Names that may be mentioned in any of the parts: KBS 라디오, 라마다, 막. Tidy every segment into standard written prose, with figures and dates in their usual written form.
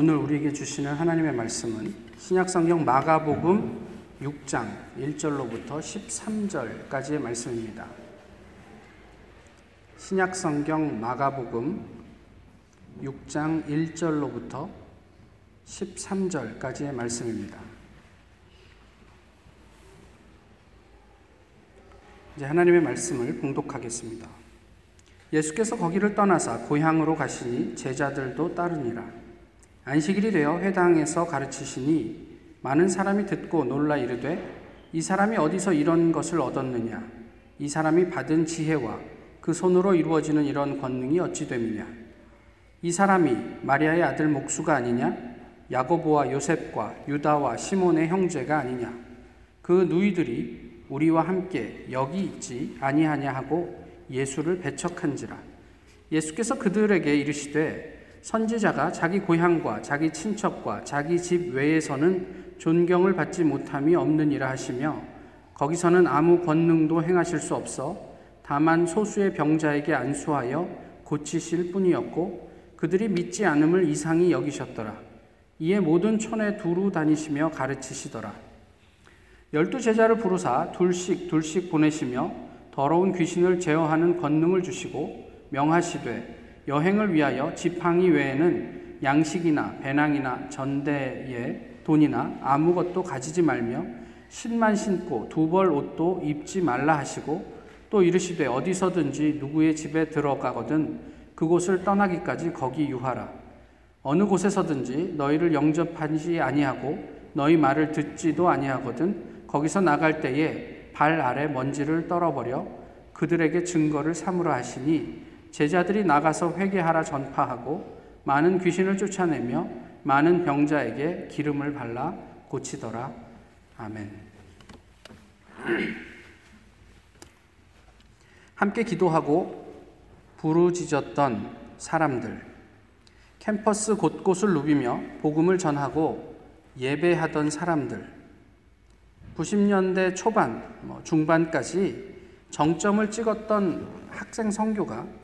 오늘 우리에게 주시는 하나님의 말씀은 신약성경 마가복음 6장 1절로부터 13절까지의 말씀입니다. 신약성경 마가복음 6장 1절로부터 13절까지의 말씀입니다. 이제 하나님의 말씀을 봉독하겠습니다. 예수께서 거기를 떠나사 고향으로 가시니 제자들도 따르니라. 안식일이 되어 회당에서 가르치시니 많은 사람이 듣고 놀라 이르되, 이 사람이 어디서 이런 것을 얻었느냐? 이 사람이 받은 지혜와 그 손으로 이루어지는 이런 권능이 어찌 됨이냐? 이 사람이 마리아의 아들 목수가 아니냐? 야고보와 요셉과 유다와 시몬의 형제가 아니냐? 그 누이들이 우리와 함께 여기 있지 아니하냐 하고 예수를 배척한지라. 예수께서 그들에게 이르시되, 선지자가 자기 고향과 자기 친척과 자기 집 외에서는 존경을 받지 못함이 없느니라 하시며, 거기서는 아무 권능도 행하실 수 없어 다만 소수의 병자에게 안수하여 고치실 뿐이었고, 그들이 믿지 않음을 이상히 여기셨더라. 이에 모든 촌에 두루 다니시며 가르치시더라. 12 제자를 부르사 둘씩 보내시며 더러운 귀신을 제어하는 권능을 주시고 명하시되, 여행을 위하여 지팡이 외에는 양식이나 배낭이나 전대에 돈이나 아무것도 가지지 말며 신만 신고 두 벌 옷도 입지 말라 하시고, 또 이르시되, 어디서든지 누구의 집에 들어가거든 그곳을 떠나기까지 거기 유하라. 어느 곳에서든지 너희를 영접하지 아니하고 너희 말을 듣지도 아니하거든 거기서 나갈 때에 발 아래 먼지를 떨어버려 그들에게 증거를 삼으라 하시니, 제자들이 나가서 회개하라 전파하고 많은 귀신을 쫓아내며 많은 병자에게 기름을 발라 고치더라. 아멘. 함께 기도하고 부르짖었던 사람들, 캠퍼스 곳곳을 누비며 복음을 전하고 예배하던 사람들, 90년대 초반, 중반까지 정점을 찍었던 학생 선교가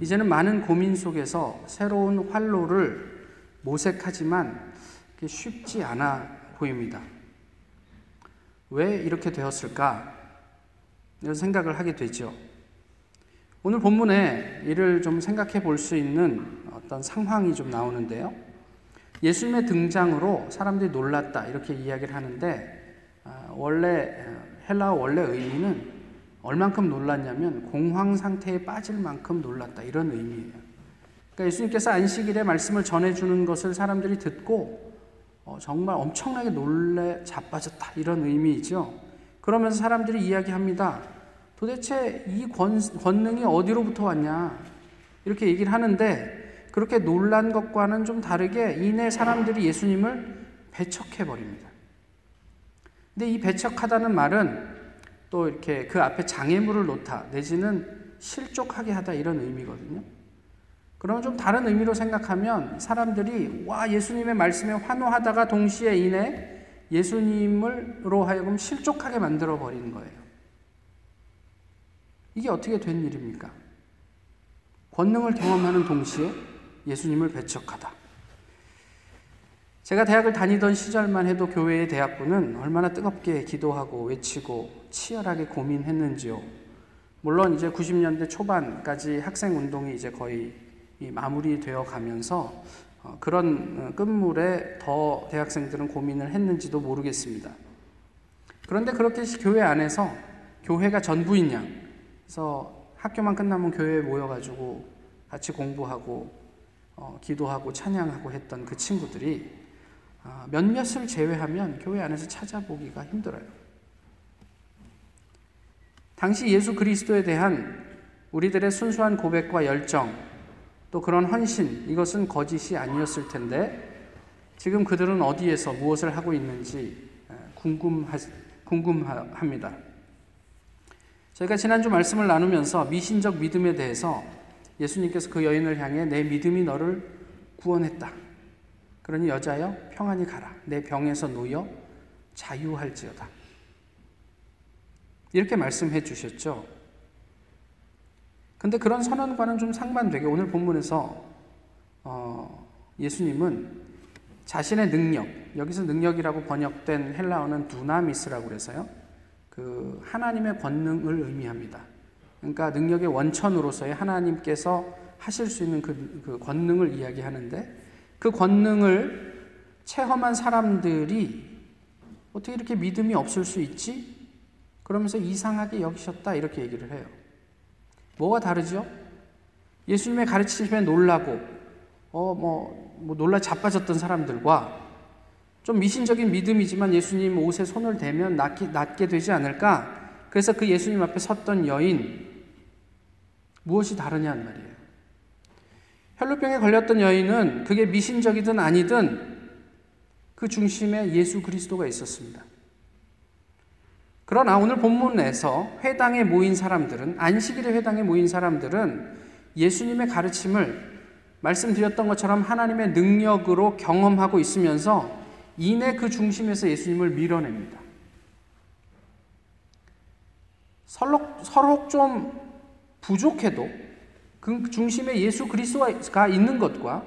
이제는 많은 고민 속에서 새로운 활로를 모색하지만 쉽지 않아 보입니다. 왜 이렇게 되었을까? 이런 생각을 하게 되죠. 오늘 본문에 이를 좀 생각해 볼 수 있는 어떤 상황이 좀 나오는데요. 예수님의 등장으로 사람들이 놀랐다 이렇게 이야기를 하는데, 헬라어 원래 의미는 얼만큼 놀랐냐면 공황 상태에 빠질 만큼 놀랐다 이런 의미예요. 그러니까 예수님께서 안식일에 말씀을 전해주는 것을 사람들이 듣고 정말 엄청나게 자빠졌다 이런 의미이죠. 그러면서 사람들이 이야기합니다. 도대체 이 권능이 어디로부터 왔냐 이렇게 얘기를 하는데, 그렇게 놀란 것과는 좀 다르게 이내 사람들이 예수님을 배척해버립니다. 근데 이 배척하다는 말은 또 이렇게 그 앞에 장애물을 놓다 내지는 실족하게 하다 이런 의미거든요. 그러면 좀 다른 의미로 생각하면 사람들이 예수님의 말씀에 환호하다가 동시에 이내 예수님으로 하여금 실족하게 만들어버리는 거예요. 이게 어떻게 된 일입니까? 권능을 경험하는 동시에 예수님을 배척하다. 제가 대학을 다니던 시절만 해도 교회의 대학부는 얼마나 뜨겁게 기도하고 외치고 치열하게 고민했는지요. 물론 이제 90년대 초반까지 학생운동이 이제 거의 마무리되어 가면서 그런 끝물에 더 대학생들은 고민을 했는지도 모르겠습니다. 그런데 그렇게 교회 안에서 교회가 전부인 양, 그래서 학교만 끝나면 교회에 모여가지고 같이 공부하고 기도하고 찬양하고 했던 그 친구들이 몇몇을 제외하면 교회 안에서 찾아보기가 힘들어요. 당시 예수 그리스도에 대한 우리들의 순수한 고백과 열정, 또 그런 헌신, 이것은 거짓이 아니었을 텐데 지금 그들은 어디에서 무엇을 하고 있는지 궁금합니다. 저희가 지난주 말씀을 나누면서 미신적 믿음에 대해서 예수님께서 그 여인을 향해, 내 믿음이 너를 구원했다. 그러니 여자여 평안히 가라. 내 병에서 놓여 자유할지어다. 이렇게 말씀해 주셨죠. 근데 그런 선언과는 좀 상반되게 오늘 본문에서 예수님은 자신의 능력, 여기서 능력이라고 번역된 헬라어는 두나미스라고 해서요. 그 하나님의 권능을 의미합니다. 그러니까 능력의 원천으로서의 하나님께서 하실 수 있는 그 권능을 이야기하는데, 그 권능을 체험한 사람들이 어떻게 이렇게 믿음이 없을 수 있지? 그러면서 이상하게 여기셨다, 이렇게 얘기를 해요. 뭐가 다르죠? 예수님의 가르침에 놀라고 놀라 자빠졌던 사람들과, 좀 미신적인 믿음이지만 예수님 옷에 손을 대면 낫게 되지 않을까? 그래서 그 예수님 앞에 섰던 여인, 무엇이 다르냐는 말이에요. 혈루병에 걸렸던 여인은 그게 미신적이든 아니든 그 중심에 예수 그리스도가 있었습니다. 그러나 오늘 본문에서 안식일의 회당에 모인 사람들은 예수님의 가르침을 말씀드렸던 것처럼 하나님의 능력으로 경험하고 있으면서 이내 그 중심에서 예수님을 밀어냅니다. 서로 좀 부족해도 그 중심에 예수 그리스도가 있는 것과,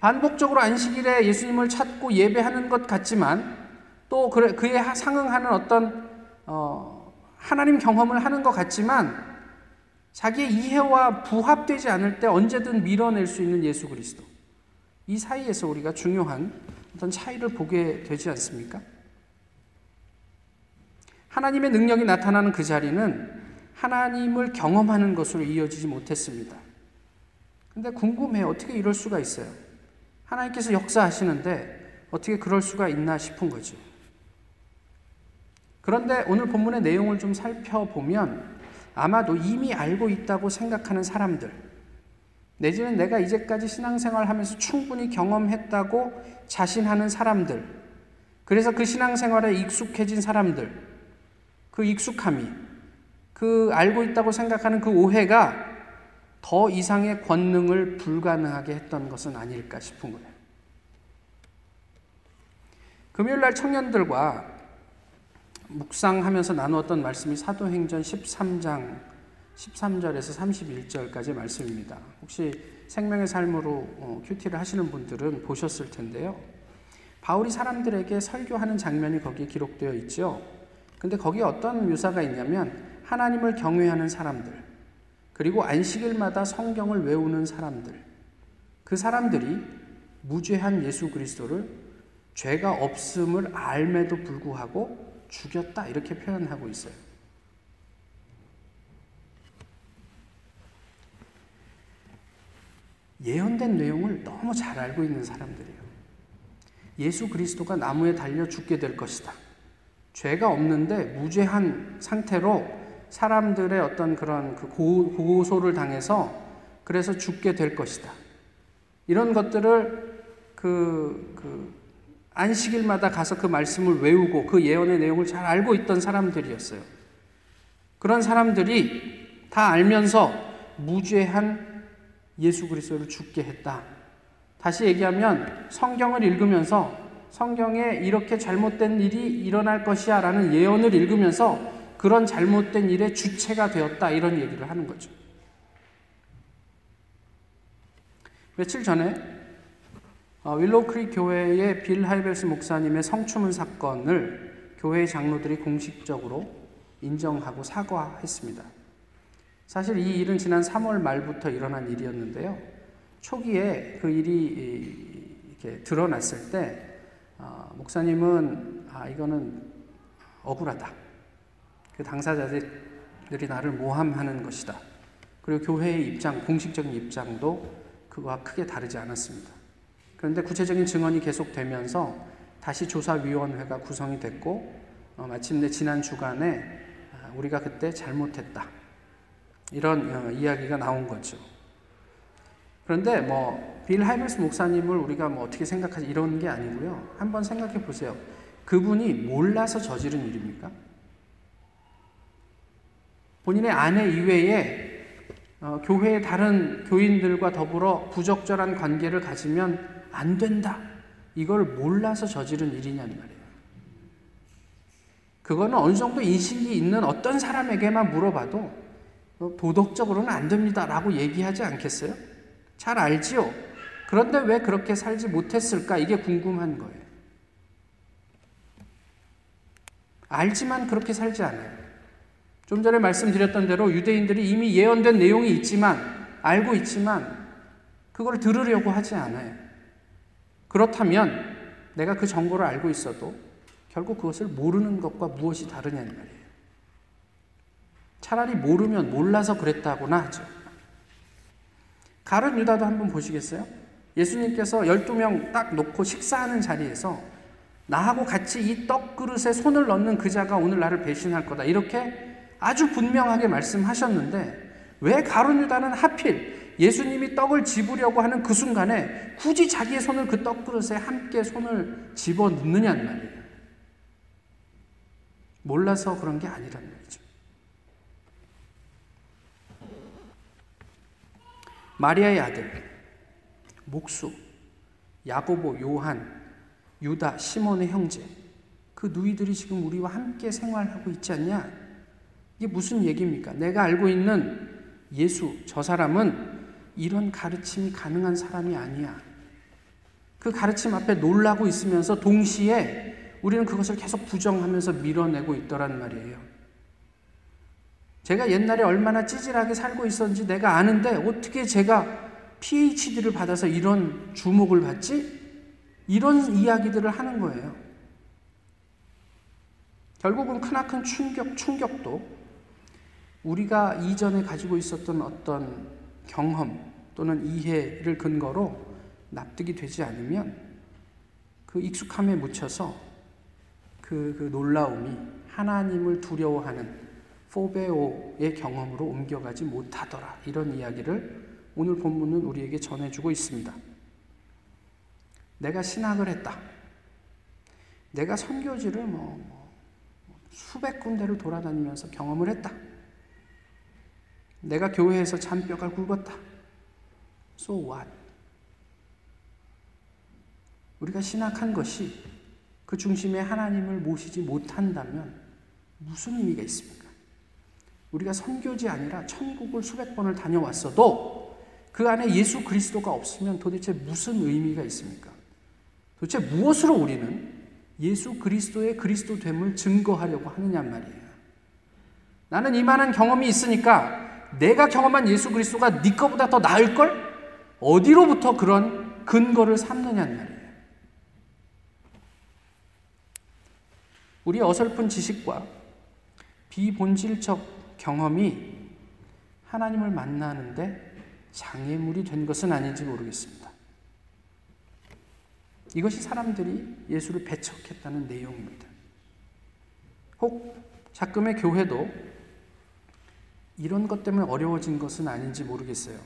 반복적으로 안식일에 예수님을 찾고 예배하는 것 같지만 또 그에 상응하는 어떤 하나님 경험을 하는 것 같지만 자기의 이해와 부합되지 않을 때 언제든 밀어낼 수 있는 예수 그리스도, 이 사이에서 우리가 중요한 어떤 차이를 보게 되지 않습니까? 하나님의 능력이 나타나는 그 자리는 하나님을 경험하는 것으로 이어지지 못했습니다. 근데 궁금해요. 어떻게 이럴 수가 있어요? 하나님께서 역사하시는데 어떻게 그럴 수가 있나 싶은 거죠. 그런데 오늘 본문의 내용을 좀 살펴보면 아마도 이미 알고 있다고 생각하는 사람들, 내지는 내가 이제까지 신앙생활을 하면서 충분히 경험했다고 자신하는 사람들, 그래서 그 신앙생활에 익숙해진 사람들, 그 익숙함이, 그 알고 있다고 생각하는 그 오해가 더 이상의 권능을 불가능하게 했던 것은 아닐까 싶은 거예요. 금요일날 청년들과 묵상하면서 나누었던 말씀이 사도행전 13장 13절에서 31절까지 말씀입니다. 혹시 생명의 삶으로 큐티를 하시는 분들은 보셨을 텐데요. 바울이 사람들에게 설교하는 장면이 거기에 기록되어 있죠. 근데 거기에 어떤 묘사가 있냐면 하나님을 경외하는 사람들, 그리고 안식일마다 성경을 외우는 사람들, 그 사람들이 무죄한 예수 그리스도를 죄가 없음을 알매도 불구하고 죽였다, 이렇게 표현하고 있어요. 예언된 내용을 너무 잘 알고 있는 사람들이에요. 예수 그리스도가 나무에 달려 죽게 될 것이다. 죄가 없는데 무죄한 상태로 사람들의 어떤 그런 고소를 당해서 그래서 죽게 될 것이다. 이런 것들을 안식일마다 가서 그 말씀을 외우고 그 예언의 내용을 잘 알고 있던 사람들이었어요. 그런 사람들이 다 알면서 무죄한 예수 그리스도를 죽게 했다. 다시 얘기하면 성경을 읽으면서, 성경에 이렇게 잘못된 일이 일어날 것이야 라는 예언을 읽으면서 그런 잘못된 일의 주체가 되었다, 이런 얘기를 하는 거죠. 며칠 전에 윌로우크릭 교회의 빌 하이벨스 목사님의 성추문 사건을 교회의 장로들이 공식적으로 인정하고 사과했습니다. 사실 이 일은 지난 3월 말부터 일어난 일이었는데요. 초기에 그 일이 이렇게 드러났을 때 목사님은 이거는 억울하다, 그 당사자들이 나를 모함하는 것이다, 그리고 교회의 입장, 공식적인 입장도 그와 크게 다르지 않았습니다. 그런데 구체적인 증언이 계속되면서 다시 조사위원회가 구성이 됐고, 마침내 지난 주간에 우리가 그때 잘못했다, 이런 이야기가 나온 거죠. 그런데 빌 하이벨스 목사님을 우리가 어떻게 생각하지, 이런 게 아니고요. 한번 생각해 보세요. 그분이 몰라서 저지른 일입니까? 본인의 아내 이외에 교회의 다른 교인들과 더불어 부적절한 관계를 가지면 안 된다, 이걸 몰라서 저지른 일이냐는 말이에요. 그거는 어느 정도 인식이 있는 어떤 사람에게만 물어봐도 도덕적으로는 안 됩니다라고 얘기하지 않겠어요? 잘 알지요. 그런데 왜 그렇게 살지 못했을까? 이게 궁금한 거예요. 알지만 그렇게 살지 않아요. 좀 전에 말씀드렸던 대로 유대인들이 이미 예언된 내용이 있지만, 알고 있지만 그걸 들으려고 하지 않아요. 그렇다면 내가 그 정보를 알고 있어도 결국 그것을 모르는 것과 무엇이 다르냐는 말이에요. 차라리 모르면 몰라서 그랬다고나 하죠. 가룟 유다도 한번 보시겠어요? 예수님께서 12명 딱 놓고 식사하는 자리에서 나하고 같이 이 떡그릇에 손을 넣는 그 자가 오늘 나를 배신할 거다, 이렇게 아주 분명하게 말씀하셨는데 왜 가룟 유다는 하필 예수님이 떡을 집으려고 하는 그 순간에 굳이 자기의 손을 그 떡그릇에 함께 손을 집어넣느냐는 말이에요. 몰라서 그런 게 아니란 말이죠. 마리아의 아들, 목수, 야고보, 요한, 유다, 시몬의 형제, 그 누이들이 지금 우리와 함께 생활하고 있지 않냐? 이게 무슨 얘기입니까? 내가 알고 있는 예수, 저 사람은 이런 가르침이 가능한 사람이 아니야. 그 가르침 앞에 놀라고 있으면서 동시에 우리는 그것을 계속 부정하면서 밀어내고 있더란 말이에요. 제가 옛날에 얼마나 찌질하게 살고 있었는지 내가 아는데 어떻게 제가 PhD를 받아서 이런 주목을 받지? 이런 이야기들을 하는 거예요. 결국은 크나큰 충격도 우리가 이전에 가지고 있었던 어떤 경험 또는 이해를 근거로 납득이 되지 않으면 그 익숙함에 묻혀서 그 놀라움이 하나님을 두려워하는 포베오의 경험으로 옮겨가지 못하더라, 이런 이야기를 오늘 본문은 우리에게 전해주고 있습니다. 내가 신학을 했다, 내가 선교지를 수백 군데를 돌아다니면서 경험을 했다, 내가 교회에서 잔뼈가 굵었다. So what? 우리가 신학한 것이 그 중심에 하나님을 모시지 못한다면 무슨 의미가 있습니까? 우리가 선교지 아니라 천국을 수백 번을 다녀왔어도 그 안에 예수 그리스도가 없으면 도대체 무슨 의미가 있습니까? 도대체 무엇으로 우리는 예수 그리스도의 그리스도됨을 증거하려고 하느냐는 말이에요. 나는 이만한 경험이 있으니까 내가 경험한 예수 그리스도가 네 거보다 더 나을걸? 어디로부터 그런 근거를 삼느냐는 말이에요. 우리 어설픈 지식과 비본질적 경험이 하나님을 만나는데 장애물이 된 것은 아닌지 모르겠습니다. 이것이 사람들이 예수를 배척했다는 내용입니다. 혹 작금의 교회도 이런 것 때문에 어려워진 것은 아닌지 모르겠어요.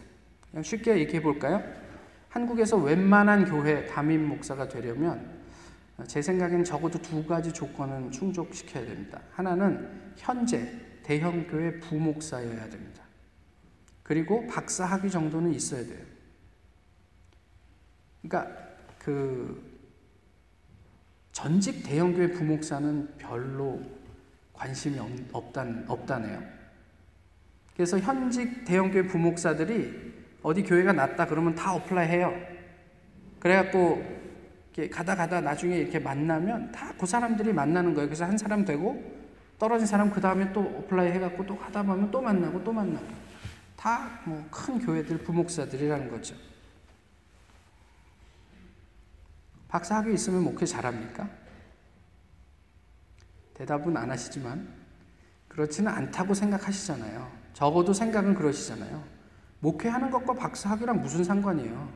그냥 쉽게 얘기해 볼까요? 한국에서 웬만한 교회 담임 목사가 되려면 제 생각엔 적어도 2가지 조건은 충족시켜야 됩니다. 하나는 현재 대형교회 부목사여야 됩니다. 그리고 박사학위 정도는 있어야 돼요. 그러니까 전직 대형교회 부목사는 별로 관심이 없다네요. 그래서 현직 대형교회 부목사들이 어디 교회가 낫다 그러면 다 어플라이해요. 그래갖고 이렇게 가다 나중에 이렇게 만나면 다 그 사람들이 만나는 거예요. 그래서 한 사람 되고 떨어진 사람 그 다음에 또 어플라이 해갖고 또 하다 보면 또 만나고 다 큰 교회들 부목사들이라는 거죠. 박사학위 있으면 목회 잘합니까? 대답은 안 하시지만 그렇지는 않다고 생각하시잖아요. 적어도 생각은 그러시잖아요. 목회하는 것과 박사학위랑 무슨 상관이에요?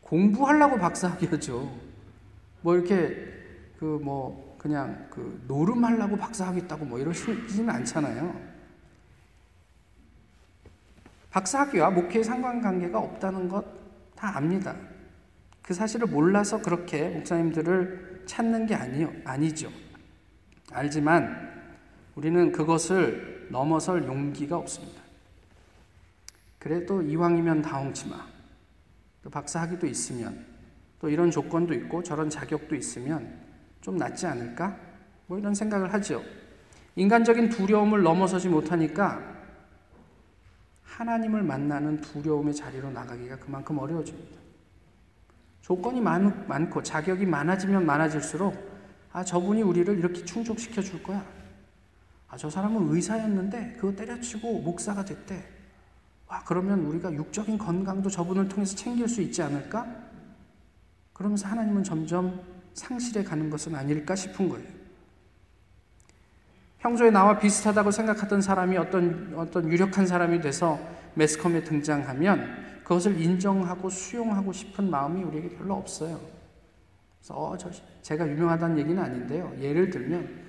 공부하려고 박사학위 하죠. 노름하려고 박사학위했다고 이러시지는 않잖아요. 박사학위와 목회의 상관관계가 없다는 것 다 압니다. 그 사실을 몰라서 그렇게 목사님들을 찾는 게 아니죠. 알지만 우리는 그것을 넘어설 용기가 없습니다. 그래도 이왕이면 다홍치마, 또 박사학위도 있으면, 또 이런 조건도 있고 저런 자격도 있으면 좀 낫지 않을까? 이런 생각을 하죠. 인간적인 두려움을 넘어서지 못하니까 하나님을 만나는 두려움의 자리로 나가기가 그만큼 어려워집니다. 조건이 많고 자격이 많아지면 많아질수록 아, 저분이 우리를 이렇게 충족시켜 줄 거야. 아, 저 사람은 의사였는데 그거 때려치고 목사가 됐대. 와, 그러면 우리가 육적인 건강도 저분을 통해서 챙길 수 있지 않을까? 그러면서 하나님은 점점 상실해 가는 것은 아닐까 싶은 거예요. 평소에 나와 비슷하다고 생각했던 사람이 어떤 유력한 사람이 돼서 매스컴에 등장하면 그것을 인정하고 수용하고 싶은 마음이 우리에게 별로 없어요. 그래서 제가 유명하다는 얘기는 아닌데요. 예를 들면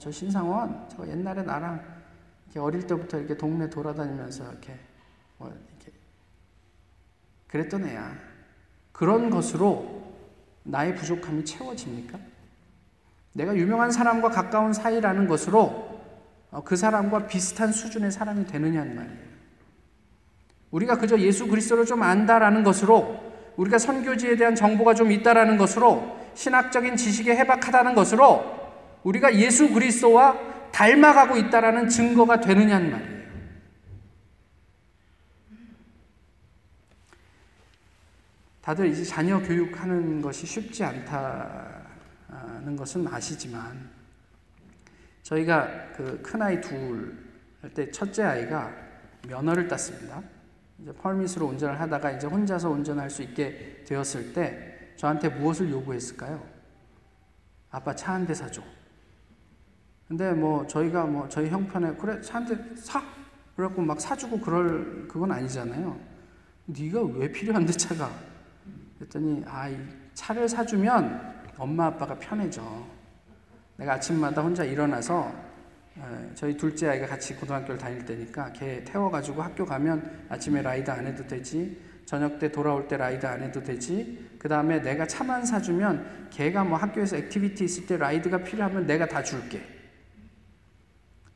저 신상원, 저 옛날에 나랑 이렇게 어릴 때부터 이렇게 동네 돌아다니면서 이렇게 이렇게 그랬던 애야. 그런 것으로 나의 부족함이 채워집니까? 내가 유명한 사람과 가까운 사이라는 것으로 그 사람과 비슷한 수준의 사람이 되느냐는 말이에요. 우리가 그저 예수 그리스도를 좀 안다라는 것으로, 우리가 선교지에 대한 정보가 좀 있다라는 것으로, 신학적인 지식에 해박하다는 것으로 우리가 예수 그리스도와 닮아가고 있다라는 증거가 되느냐는 말이에요. 다들 이제 자녀 교육하는 것이 쉽지 않다 하는 것은 아시지만, 저희가 그 큰아이 둘 할 때 첫째 아이가 면허를 땄습니다. 이제 펄밋으로 운전을 하다가 이제 혼자서 운전할 수 있게 되었을 때 저한테 무엇을 요구했을까요? 아빠 차 한 대 사줘. 근데 저희가 저희 형편에 그래 차 한 대 사! 그래갖고 막 사주고 그건 아니잖아요. 네가 왜 필요한데 차가? 그랬더니 이 차를 사주면 엄마 아빠가 편해져. 내가 아침마다 혼자 일어나서 저희 둘째 아이가 같이 고등학교를 다닐 때니까 걔 태워가지고 학교 가면 아침에 라이드 안 해도 되지, 저녁 때 돌아올 때 라이드 안 해도 되지, 그 다음에 내가 차만 사주면 걔가 학교에서 액티비티 있을 때 라이드가 필요하면 내가 다 줄게.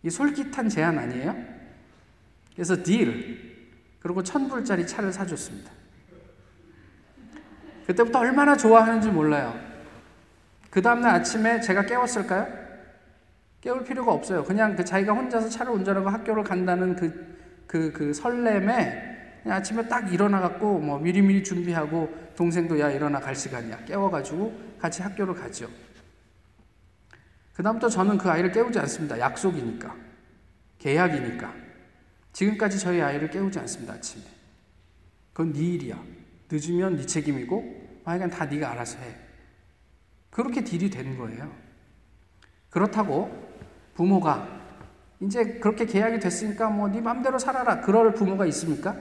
이 솔깃한 제안 아니에요? 그래서 딜! 그리고 1,000불짜리 차를 사줬습니다. 그때부터 얼마나 좋아하는지 몰라요. 그 다음날 아침에 제가 깨웠을까요? 깨울 필요가 없어요. 그냥 자기가 혼자서 차를 운전하고 학교를 간다는 그 설렘에 그냥 아침에 딱 일어나갖고 미리미리 준비하고 동생도 야 일어나 갈 시간이야 깨워가지고 같이 학교를 가죠. 그 다음부터 저는 그 아이를 깨우지 않습니다. 약속이니까, 계약이니까. 지금까지 저희 아이를 깨우지 않습니다. 아침에 그건 네 일이야, 늦으면 네 책임이고 하여간 다 네가 알아서 해. 그렇게 딜이 된 거예요. 그렇다고 부모가 이제 그렇게 계약이 됐으니까 네 맘대로 살아라 그럴 부모가 있습니까?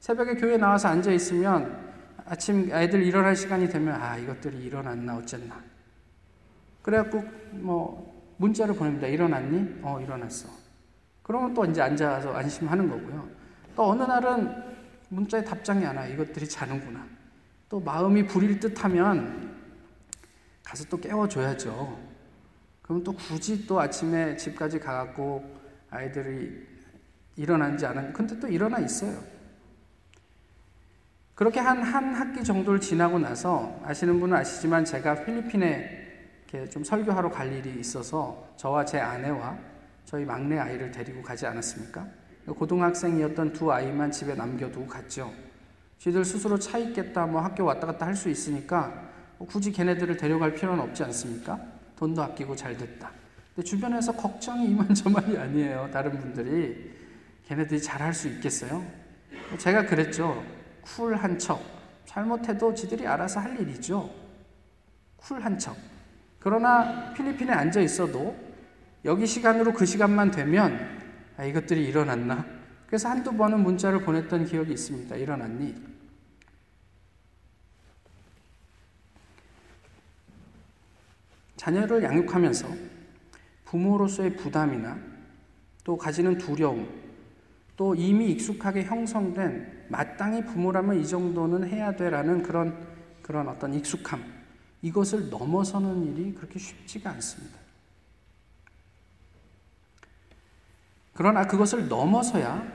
새벽에 교회에 나와서 앉아있으면 아침 애들 일어날 시간이 되면 이것들이 일어났나 어쨌나 그래갖고 문자를 보냅니다. 일어났니? 일어났어. 그러면 또 이제 앉아서 안심하는 거고요. 또 어느 날은 문자에 답장이 안 와. 이것들이 자는구나. 또 마음이 불일 듯하면 가서 또 깨워줘야죠. 그럼 또 굳이 또 아침에 집까지 가갖고 아이들이 일어난지 않은, 근데 또 일어나 있어요. 그렇게 한 학기 정도를 지나고 나서, 아시는 분은 아시지만 제가 필리핀에 이렇게 좀 설교하러 갈 일이 있어서 저와 제 아내와 저희 막내 아이를 데리고 가지 않았습니까? 고등학생이었던 두 아이만 집에 남겨두고 갔죠. 쥐들 스스로 차 있겠다, 학교 왔다 갔다 할 수 있으니까 굳이 걔네들을 데려갈 필요는 없지 않습니까? 돈도 아끼고 잘 됐다. 근데 주변에서 걱정이 이만저만이 아니에요. 다른 분들이. 걔네들이 잘할 수 있겠어요? 제가 그랬죠. 쿨한 척. 잘못해도 지들이 알아서 할 일이죠. 쿨한 척. 그러나 필리핀에 앉아 있어도 여기 시간으로 그 시간만 되면 이것들이 일어났나? 그래서 한두 번은 문자를 보냈던 기억이 있습니다. 일어났니? 자녀를 양육하면서 부모로서의 부담이나 또 가지는 두려움, 또 이미 익숙하게 형성된 마땅히 부모라면 이 정도는 해야 되라는 그런 어떤 익숙함, 이것을 넘어서는 일이 그렇게 쉽지가 않습니다. 그러나 그것을 넘어서야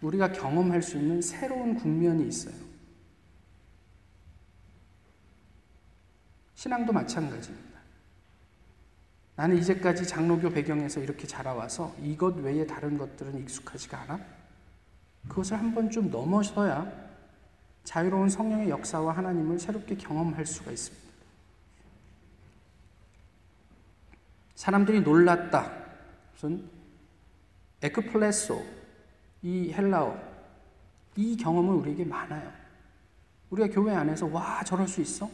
우리가 경험할 수 있는 새로운 국면이 있어요. 신앙도 마찬가지입니다. 나는 이제까지 장로교 배경에서 이렇게 자라와서 이것 외에 다른 것들은 익숙하지가 않아? 그것을 한 번쯤 넘어서야 자유로운 성령의 역사와 하나님을 새롭게 경험할 수가 있습니다. 사람들이 놀랐다. 무슨 에크플레소, 이 헬라어, 이 경험은 우리에게 많아요. 우리가 교회 안에서 와 저럴 수 있어?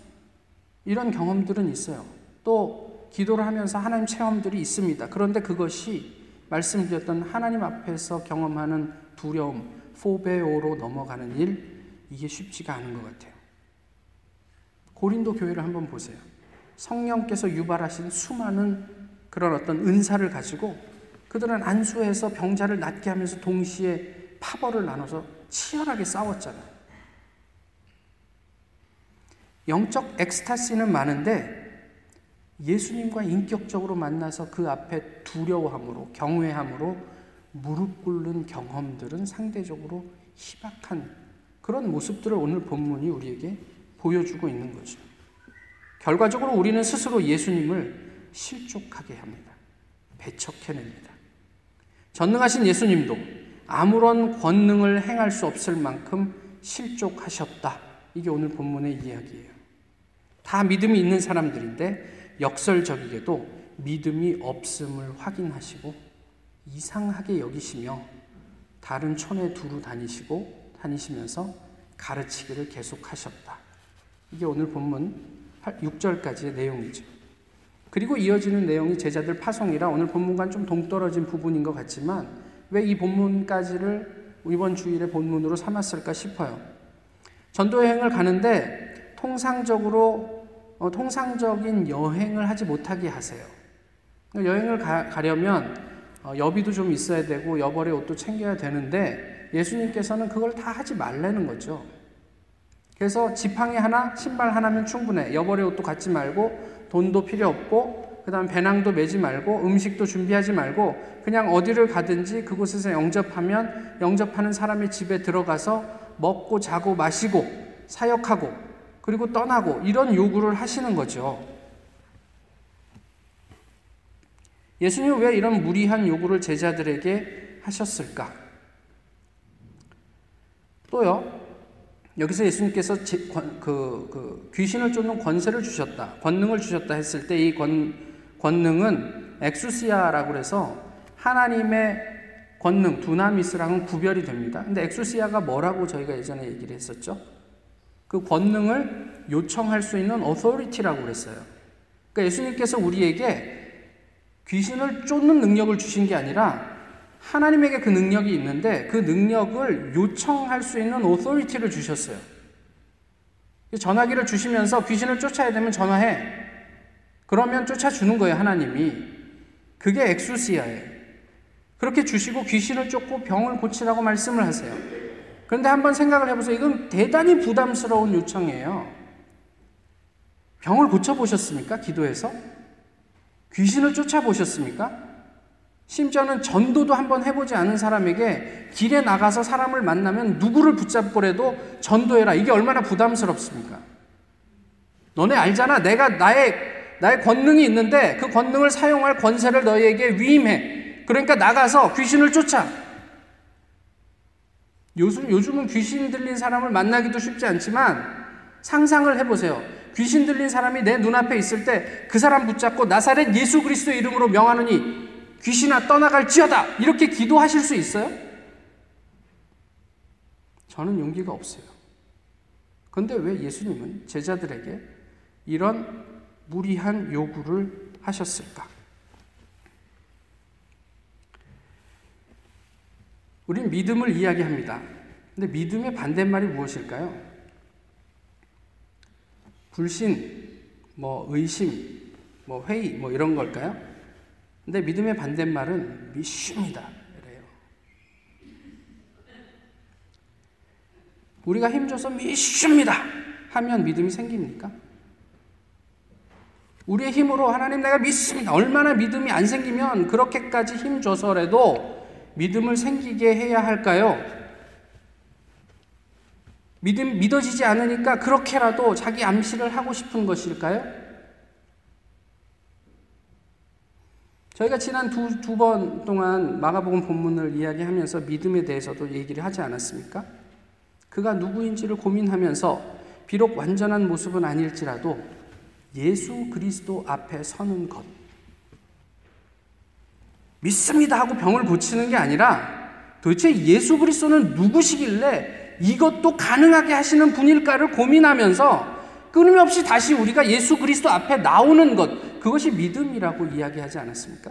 이런 경험들은 있어요. 또 기도를 하면서 하나님 체험들이 있습니다. 그런데 그것이 말씀드렸던 하나님 앞에서 경험하는 두려움, 포베오로 넘어가는 일, 이게 쉽지가 않은 것 같아요. 고린도 교회를 한번 보세요. 성령께서 유발하신 수많은 그런 어떤 은사를 가지고 그들은 안수해서 병자를 낫게 하면서 동시에 파벌을 나눠서 치열하게 싸웠잖아요. 영적 엑스타시는 많은데 예수님과 인격적으로 만나서 그 앞에 두려워함으로, 경외함으로 무릎 꿇는 경험들은 상대적으로 희박한 그런 모습들을 오늘 본문이 우리에게 보여주고 있는 거죠. 결과적으로 우리는 스스로 예수님을 실족하게 합니다. 배척해냅니다. 전능하신 예수님도 아무런 권능을 행할 수 없을 만큼 실족하셨다. 이게 오늘 본문의 이야기예요. 다 믿음이 있는 사람들인데 역설적이게도 믿음이 없음을 확인하시고 이상하게 여기시며 다른 촌에 두루 다니시면서 가르치기를 계속하셨다. 이게 오늘 본문 6절까지의 내용이죠. 그리고 이어지는 내용이 제자들 파송이라 오늘 본문과는 좀 동떨어진 부분인 것 같지만 왜 이 본문까지를 이번 주일의 본문으로 삼았을까 싶어요. 전도 여행을 가는데 통상적인 여행을 하지 못하게 하세요. 여행을 가려면 여비도 좀 있어야 되고 여벌의 옷도 챙겨야 되는데 예수님께서는 그걸 다 하지 말라는 거죠. 그래서 지팡이 하나, 신발 하나면 충분해. 여벌의 옷도 갖지 말고 돈도 필요 없고 그 다음 배낭도 메지 말고 음식도 준비하지 말고 그냥 어디를 가든지 그곳에서 영접하는 사람의 집에 들어가서 먹고 자고 마시고 사역하고 그리고 떠나고 이런 요구를 하시는 거죠. 예수님은 왜 이런 무리한 요구를 제자들에게 하셨을까? 또요. 여기서 예수님께서 귀신을 쫓는 권세를 주셨다, 권능을 주셨다 했을 때 이 권능은 엑수시아라고 해서 하나님의 권능, 두나미스랑은 구별이 됩니다. 근데 엑수시아가 뭐라고 저희가 예전에 얘기를 했었죠? 그 권능을 요청할 수 있는 어소리티라고 그랬어요. 그러니까 예수님께서 우리에게 귀신을 쫓는 능력을 주신 게 아니라 하나님에게 그 능력이 있는데 그 능력을 요청할 수 있는 오토리티를 주셨어요. 전화기를 주시면서 귀신을 쫓아야 되면 전화해. 그러면 쫓아주는 거예요, 하나님이. 그게 엑수시아예요. 그렇게 주시고 귀신을 쫓고 병을 고치라고 말씀을 하세요. 그런데 한번 생각을 해보세요. 이건 대단히 부담스러운 요청이에요. 병을 고쳐보셨습니까? 기도해서? 귀신을 쫓아보셨습니까? 심지어는 전도도 한번 해보지 않은 사람에게 길에 나가서 사람을 만나면 누구를 붙잡고라도 전도해라. 이게 얼마나 부담스럽습니까? 너네 알잖아. 내가 나의 권능이 있는데 그 권능을 사용할 권세를 너희에게 위임해. 그러니까 나가서 귀신을 쫓아. 요즘은 귀신 들린 사람을 만나기도 쉽지 않지만 상상을 해보세요. 귀신 들린 사람이 내 눈앞에 있을 때 그 사람 붙잡고 나사렛 예수 그리스도의 이름으로 명하느니 귀신아 떠나갈지어다! 이렇게 기도하실 수 있어요? 저는 용기가 없어요. 그런데 왜 예수님은 제자들에게 이런 무리한 요구를 하셨을까? 우린 믿음을 이야기합니다. 근데 믿음의 반대말이 무엇일까요? 불신, 의심, 회의, 이런 걸까요? 근데 믿음의 반대말은 믿습니다. 그래요. 우리가 힘줘서 믿습니다 하면 믿음이 생깁니까? 우리의 힘으로 하나님 내가 믿습니다. 얼마나 믿음이 안 생기면 그렇게까지 힘줘서라도 믿음을 생기게 해야 할까요? 믿어지지 않으니까 그렇게라도 자기 암시를 하고 싶은 것일까요? 저희가 지난 두 번 동안 마가복음 본문을 이야기하면서 믿음에 대해서도 얘기를 하지 않았습니까? 그가 누구인지를 고민하면서 비록 완전한 모습은 아닐지라도 예수 그리스도 앞에 서는 것. 믿습니다 하고 병을 고치는 게 아니라 도대체 예수 그리스도는 누구시길래 이것도 가능하게 하시는 분일까를 고민하면서 끊임없이 다시 우리가 예수 그리스도 앞에 나오는 것, 그것이 믿음이라고 이야기하지 않았습니까?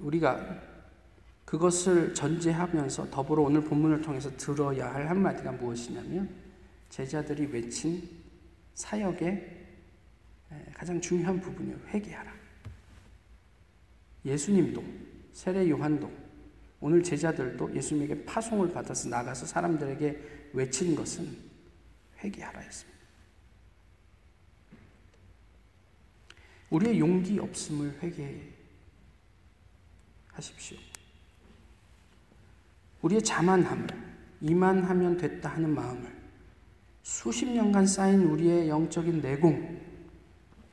우리가 그것을 전제하면서 더불어 오늘 본문을 통해서 들어야 할 한마디가 무엇이냐면 제자들이 외친 사역의 가장 중요한 부분이 회개하라. 예수님도 세례 요한도 오늘 제자들도 예수님에게 파송을 받아서 나가서 사람들에게 외친 것은 회개하라였습니다. 우리의 용기 없음을 회개하십시오. 우리의 자만함을, 이만하면 됐다 하는 마음을, 수십 년간 쌓인 우리의 영적인 내공,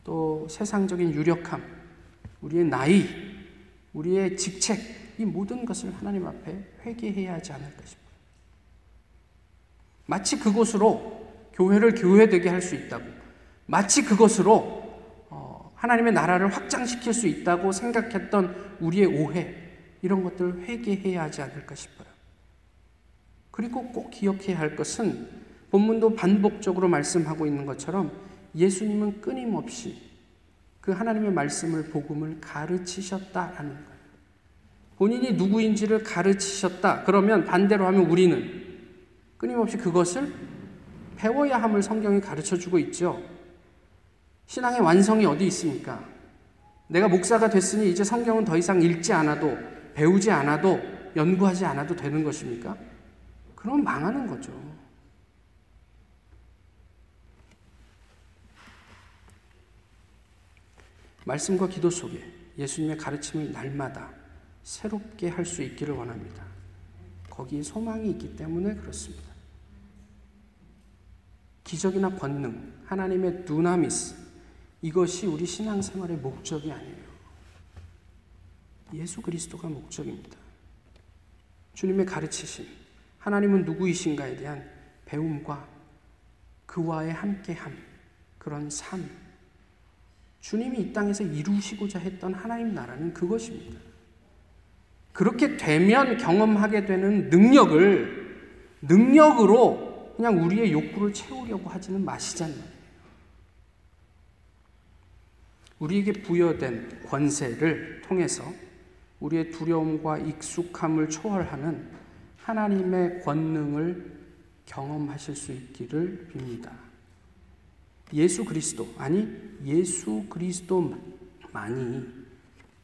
또 세상적인 유력함, 우리의 나이, 우리의 직책, 이 모든 것을 하나님 앞에 회개해야 하지 않을까 싶어요. 마치 그것으로 교회를 교회되게 할 수 있다고, 마치 그것으로 하나님의 나라를 확장시킬 수 있다고 생각했던 우리의 오해, 이런 것들을 회개해야 하지 않을까 싶어요. 그리고 꼭 기억해야 할 것은 본문도 반복적으로 말씀하고 있는 것처럼 예수님은 끊임없이 그 하나님의 말씀을, 복음을 가르치셨다라는 거예요. 본인이 누구인지를 가르치셨다. 그러면 반대로 하면 우리는 끊임없이 그것을 배워야 함을 성경이 가르쳐주고 있죠. 신앙의 완성이 어디 있습니까? 내가 목사가 됐으니 이제 성경은 더 이상 읽지 않아도, 배우지 않아도, 연구하지 않아도 되는 것입니까? 그럼 망하는 거죠. 말씀과 기도 속에 예수님의 가르침을 날마다 새롭게 할 수 있기를 원합니다. 거기에 소망이 있기 때문에 그렇습니다. 기적이나 권능, 하나님의 두나미스, 이것이 우리 신앙생활의 목적이 아니에요. 예수 그리스도가 목적입니다. 주님의 가르치심, 하나님은 누구이신가에 대한 배움과 그와의 함께함, 그런 삶, 주님이 이 땅에서 이루시고자 했던 하나님 나라는 그것입니다. 그렇게 되면 경험하게 되는 능력을 능력으로 그냥 우리의 욕구를 채우려고 하지는 마시잖아요. 우리에게 부여된 권세를 통해서 우리의 두려움과 익숙함을 초월하는 하나님의 권능을 경험하실 수 있기를 빕니다. 예수 그리스도, 아니 예수 그리스도만이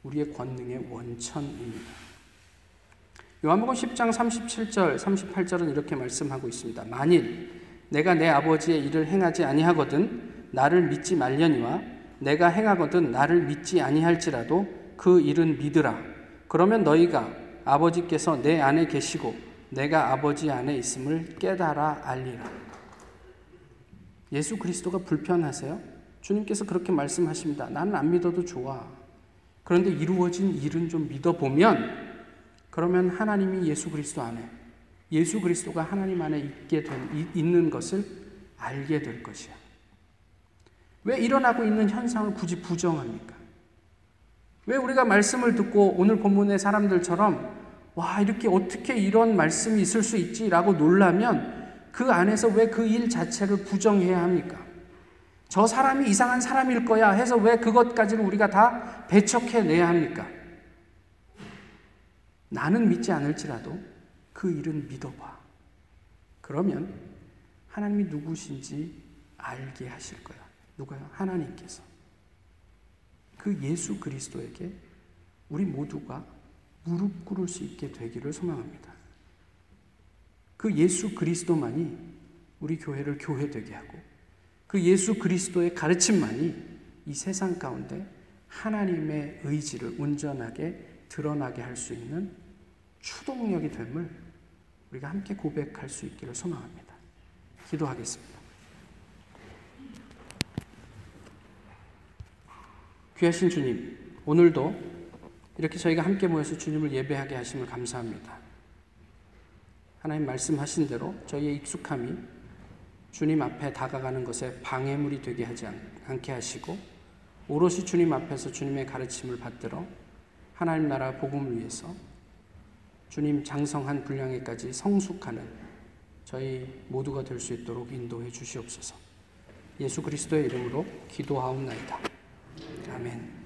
우리의 권능의 원천입니다. 요한복음 10장 37절, 38절은 이렇게 말씀하고 있습니다. 만일 내가 내 아버지의 일을 행하지 아니하거든 나를 믿지 말려니와 내가 행하거든 나를 믿지 아니할지라도 그 일은 믿으라. 그러면 너희가 아버지께서 내 안에 계시고 내가 아버지 안에 있음을 깨달아 알리라. 예수 그리스도가 불편하세요? 주님께서 그렇게 말씀하십니다. 나는 안 믿어도 좋아. 그런데 이루어진 일은 좀 믿어보면, 그러면 하나님이 예수 그리스도 안에, 예수 그리스도가 하나님 안에 있는 것을 알게 될 것이야. 왜 일어나고 있는 현상을 굳이 부정합니까? 왜 우리가 말씀을 듣고 오늘 본문의 사람들처럼 와, 이렇게 어떻게 이런 말씀이 있을 수 있지? 라고 놀라면 그 안에서 왜 그 일 자체를 부정해야 합니까? 저 사람이 이상한 사람일 거야 해서 왜 그것까지를 우리가 다 배척해내야 합니까? 나는 믿지 않을지라도 그 일은 믿어봐. 그러면 하나님이 누구신지 알게 하실 거야. 누가요? 하나님께서. 그 예수 그리스도에게 우리 모두가 무릎 꿇을 수 있게 되기를 소망합니다. 그 예수 그리스도만이 우리 교회를 교회되게 하고, 그 예수 그리스도의 가르침만이 이 세상 가운데 하나님의 의지를 온전하게 드러나게 할 수 있는 추동력이 됨을 우리가 함께 고백할 수 있기를 소망합니다. 기도하겠습니다. 귀하신 주님, 오늘도 이렇게 저희가 함께 모여서 주님을 예배하게 하심을 감사합니다. 하나님 말씀하신 대로 저희의 익숙함이 주님 앞에 다가가는 것에 방해물이 되게 하지 않게 하시고, 오롯이 주님 앞에서 주님의 가르침을 받들어 하나님 나라 복음을 위해서 주님 장성한 분량에까지 성숙하는 저희 모두가 될 수 있도록 인도해 주시옵소서. 예수 그리스도의 이름으로 기도하옵나이다. 아멘.